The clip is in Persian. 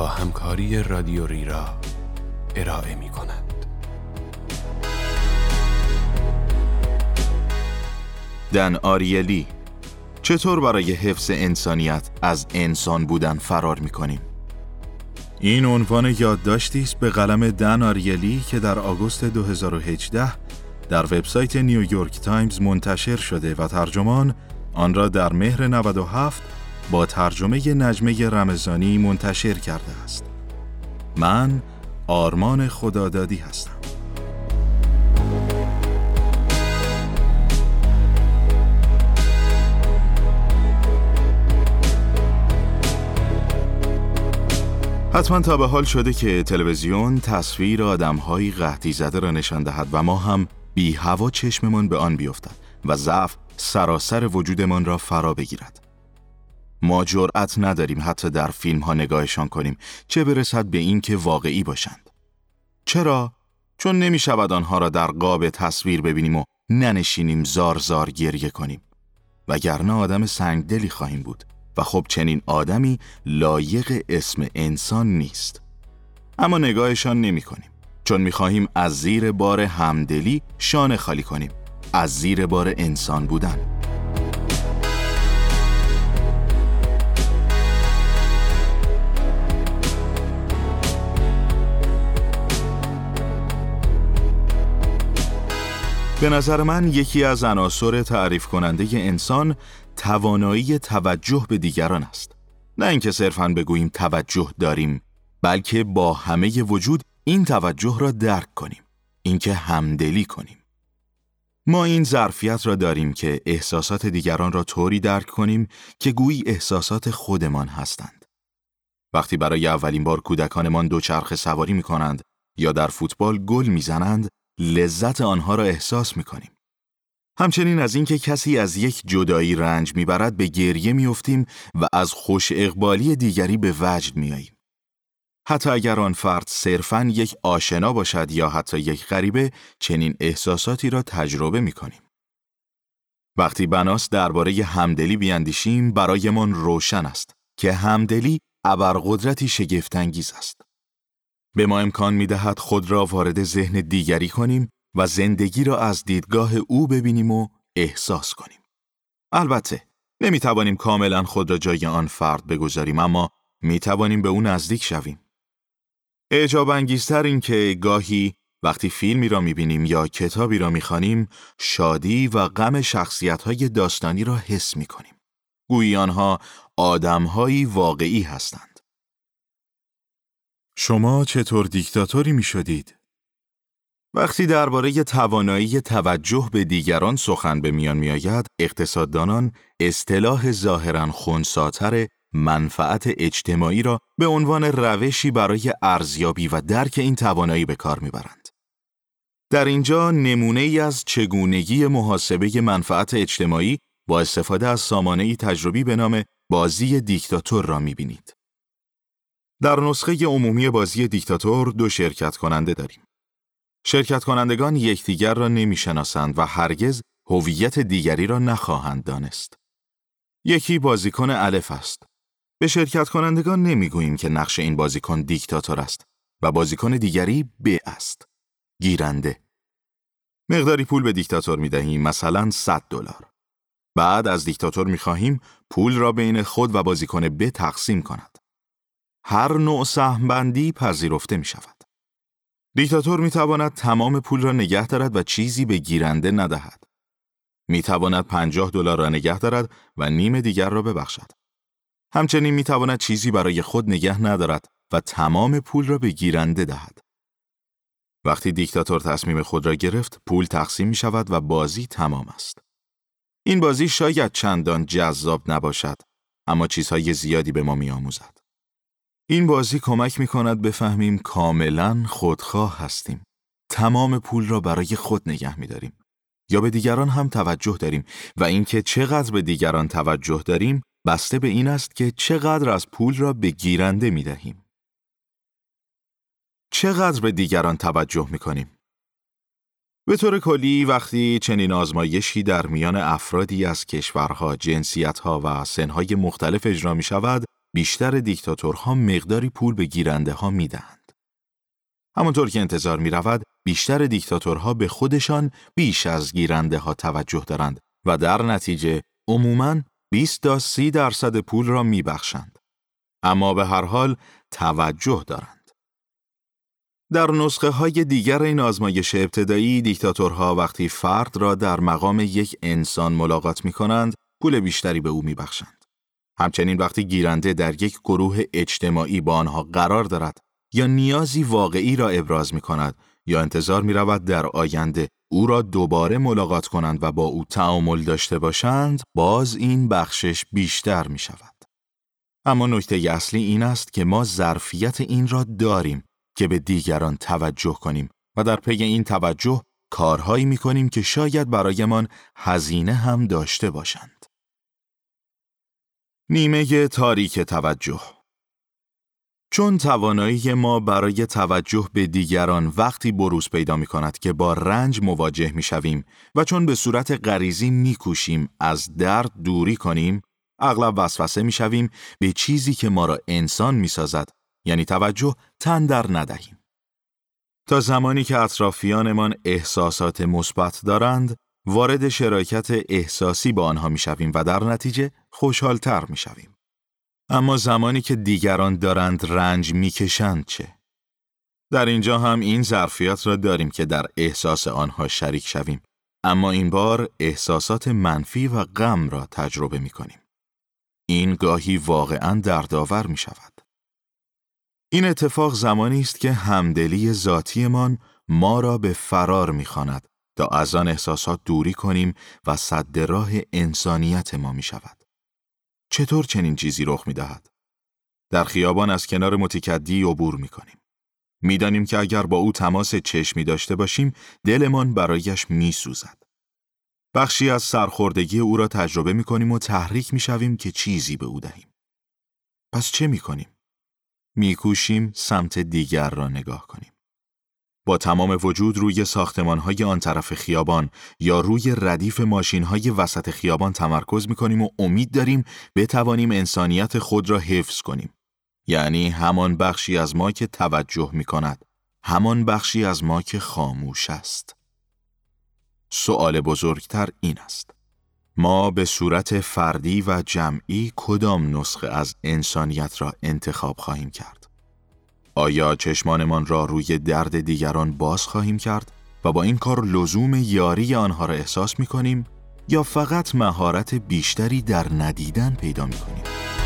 با همکاری رادیو ریرا ارائه می کند. دن آریلی: چطور برای حفظ انسانیت از انسان بودن فرار می کنیم؟ این عنوان یادداشتی است به قلم دن آریلی که در آگوست 2018 در وبسایت نیویورک تایمز منتشر شده و ترجمان آن را در مهر 97 با ترجمه نجمه رمضانی منتشر کرده است. من آرمان خدادادی هستم. حتما تا به حال شده که تلویزیون تصویر آدم‌های قحطی زده را نشان دهد و ما هم بی هوا چشممان به آن بیفتد و ضعف سراسر وجودمان را فرا بگیرد. ما جرأت نداریم حتی در فیلم‌ها نگاهشان کنیم، چه برسد به این که واقعی باشند. چرا؟ چون نمی‌شود آنها را در قاب تصویر ببینیم و ننشینیم زار زار گریه کنیم. وگرنه آدم سنگدلی خواهیم بود و خب چنین آدمی لایق اسم انسان نیست. اما نگاهشان نمی‌کنیم، چون می‌خواهیم از زیر بار همدلی شانه خالی کنیم، از زیر بار انسان بودن. به نظر من یکی از عناصر تعریف کننده انسان توانایی توجه به دیگران است. نه اینکه صرفاً بگوییم توجه داریم، بلکه با همه وجود این توجه را درک کنیم، اینکه همدلی کنیم. ما این ظرفیت را داریم که احساسات دیگران را طوری درک کنیم که گویی احساسات خودمان هستند. وقتی برای اولین بار کودکانمان دوچرخه سواری می‌کنند یا در فوتبال گل می‌زنند، لذت آنها را احساس می‌کنیم. همچنین از اینکه کسی از یک جدایی رنج می‌برد به گریه می‌افتیم و از خوش اقبالی دیگری به وجد می‌آییم. حتی اگر آن فرد صرفاً یک آشنا باشد یا حتی یک غریبه، چنین احساساتی را تجربه می‌کنیم. وقتی بناست درباره همدلی بیاندیشیم، برایمان روشن است که همدلی ابرقدرتی شگفت‌انگیز است. به ما امکان می‌دهد خود را وارد ذهن دیگری کنیم و زندگی را از دیدگاه او ببینیم و احساس کنیم. البته نمی‌توانیم کاملاً خود را جای آن فرد بگذاریم، اما می‌توانیم به او نزدیک شویم. اعجاب‌انگیزتر این که گاهی وقتی فیلمی را می‌بینیم یا کتابی را می‌خوانیم، شادی و غم شخصیت‌های داستانی را حس می‌کنیم. گویی آنها آدم‌هایی واقعی هستند. شما چطور دیکتاتوری می شدید؟ وقتی درباره توانایی توجه به دیگران سخن به میان می آید، اقتصاددانان اصطلاح ظاهراً خنثی‌تر منفعت اجتماعی را به عنوان روشی برای ارزیابی و درک این توانایی به کار می برند. در اینجا نمونه‌ای از چگونگی محاسبه منفعت اجتماعی با استفاده از سامانه‌ای تجربی به نام بازی دیکتاتور را می بینید. در نسخه عمومی بازی دیکتاتور دو شرکت کننده داریم. شرکت کنندگان یکدیگر را نمی‌شناسند و هرگز هویت دیگری را نخواهند دانست. یکی بازیکن الف است. به شرکت کنندگان نمی‌گوییم که نقش این بازیکن دیکتاتور است و بازیکن دیگری ب است، گیرنده. مقداری پول به دیکتاتور می‌دهیم، مثلا $100. بعد از دیکتاتور می‌خواهیم پول را بین خود و بازیکن ب تقسیم کند. هر نوع سهم‌بندی پذیرفته می شود. دیکتاتور می تواند تمام پول را نگه دارد و چیزی به گیرنده ندهد. می تواند $50 را نگه دارد و نیم دیگر را ببخشد. همچنین می تواند چیزی برای خود نگه ندارد و تمام پول را به گیرنده دهد. وقتی دیکتاتور تصمیم خود را گرفت، پول تقسیم می شود و بازی تمام است. این بازی شاید چندان جذاب نباشد، اما چیزهای زیادی به ما می آموزد. این بازی کمک می‌کند بفهمیم کاملاً خودخواه هستیم. تمام پول را برای خود نگه می‌داریم یا به دیگران هم توجه داریم و اینکه چقدر به دیگران توجه داریم بسته به این است که چقدر از پول را به گیرنده می‌دهیم. چقدر به دیگران توجه می‌کنیم؟ به طور کلی وقتی چنین آزمایشی در میان افرادی از کشورها، جنسیت‌ها و سن‌های مختلف اجرا می‌شود، بیشتر دیکتاتورها مقداری پول به گیرنده ها میدهند. همونطور که انتظار می رود، بیشتر دیکتاتورها به خودشان بیش از گیرنده ها توجه دارند و در نتیجه عموماً 20 تا 30% پول را می بخشند. اما به هر حال توجه دارند. در نسخه های دیگر این آزمایش ابتدایی، دیکتاتورها وقتی فرد را در مقام یک انسان ملاقات می کنند، پول بیشتری به او می بخشند. همچنین وقتی گیرنده در یک گروه اجتماعی با آنها قرار دارد یا نیازی واقعی را ابراز می کند یا انتظار می رود در آینده او را دوباره ملاقات کنند و با او تعامل داشته باشند، باز این بخشش بیشتر می شود. اما نکته اصلی این است که ما ظرفیت این را داریم که به دیگران توجه کنیم و در پی این توجه کارهایی می کنیم که شاید برایمان هزینه هم داشته باشند. نیمه تاریک توجه. چون توانایی ما برای توجه به دیگران وقتی بروز پیدا می کند که با رنج مواجه می شویم و چون به صورت غریزی می کوشیم از درد دوری کنیم، اغلب وسوسه می شویم به چیزی که ما را انسان می سازد، یعنی توجه، تن در ندهیم. تا زمانی که اطرافیانمان احساسات مثبت دارند، وارد شراکت احساسی با آنها می شویم و در نتیجه خوشحال تر می شویم. اما زمانی که دیگران دارند رنج می کشند چه؟ در اینجا هم این ظرفیت را داریم که در احساس آنها شریک شویم، اما این بار احساسات منفی و غم را تجربه می کنیم. این گاهی واقعاً دردآور می شود. این اتفاق زمانی است که همدلی ذاتیمان ما را به فرار می خواند تا از آن احساسات دوری کنیم و سد راه انسانیت ما می شود. چطور چنین چیزی رخ می دهد؟ در خیابان از کنار متکدی عبور می کنیم. می دانیم که اگر با او تماس چشمی داشته باشیم، دلمان برایش می سوزد. بخشی از سرخوردگی او را تجربه می کنیم و تحریک می شویم که چیزی به او دهیم. پس چه می کنیم؟ می کوشیم سمت دیگر را نگاه کنیم. با تمام وجود روی ساختمان‌های آن طرف خیابان یا روی ردیف ماشین‌های وسط خیابان تمرکز می‌کنیم و امید داریم بتوانیم انسانیت خود را حفظ کنیم. یعنی همان بخشی از ما که توجه می‌کند، همان بخشی از ما که خاموش است. سؤال بزرگتر این است: ما به صورت فردی و جمعی کدام نسخه از انسانیت را انتخاب خواهیم کرد؟ آیا چشمانمان را روی درد دیگران باز خواهیم کرد و با این کار لزوم یاری آنها را احساس می‌کنیم یا فقط مهارت بیشتری در ندیدن پیدا می‌کنیم؟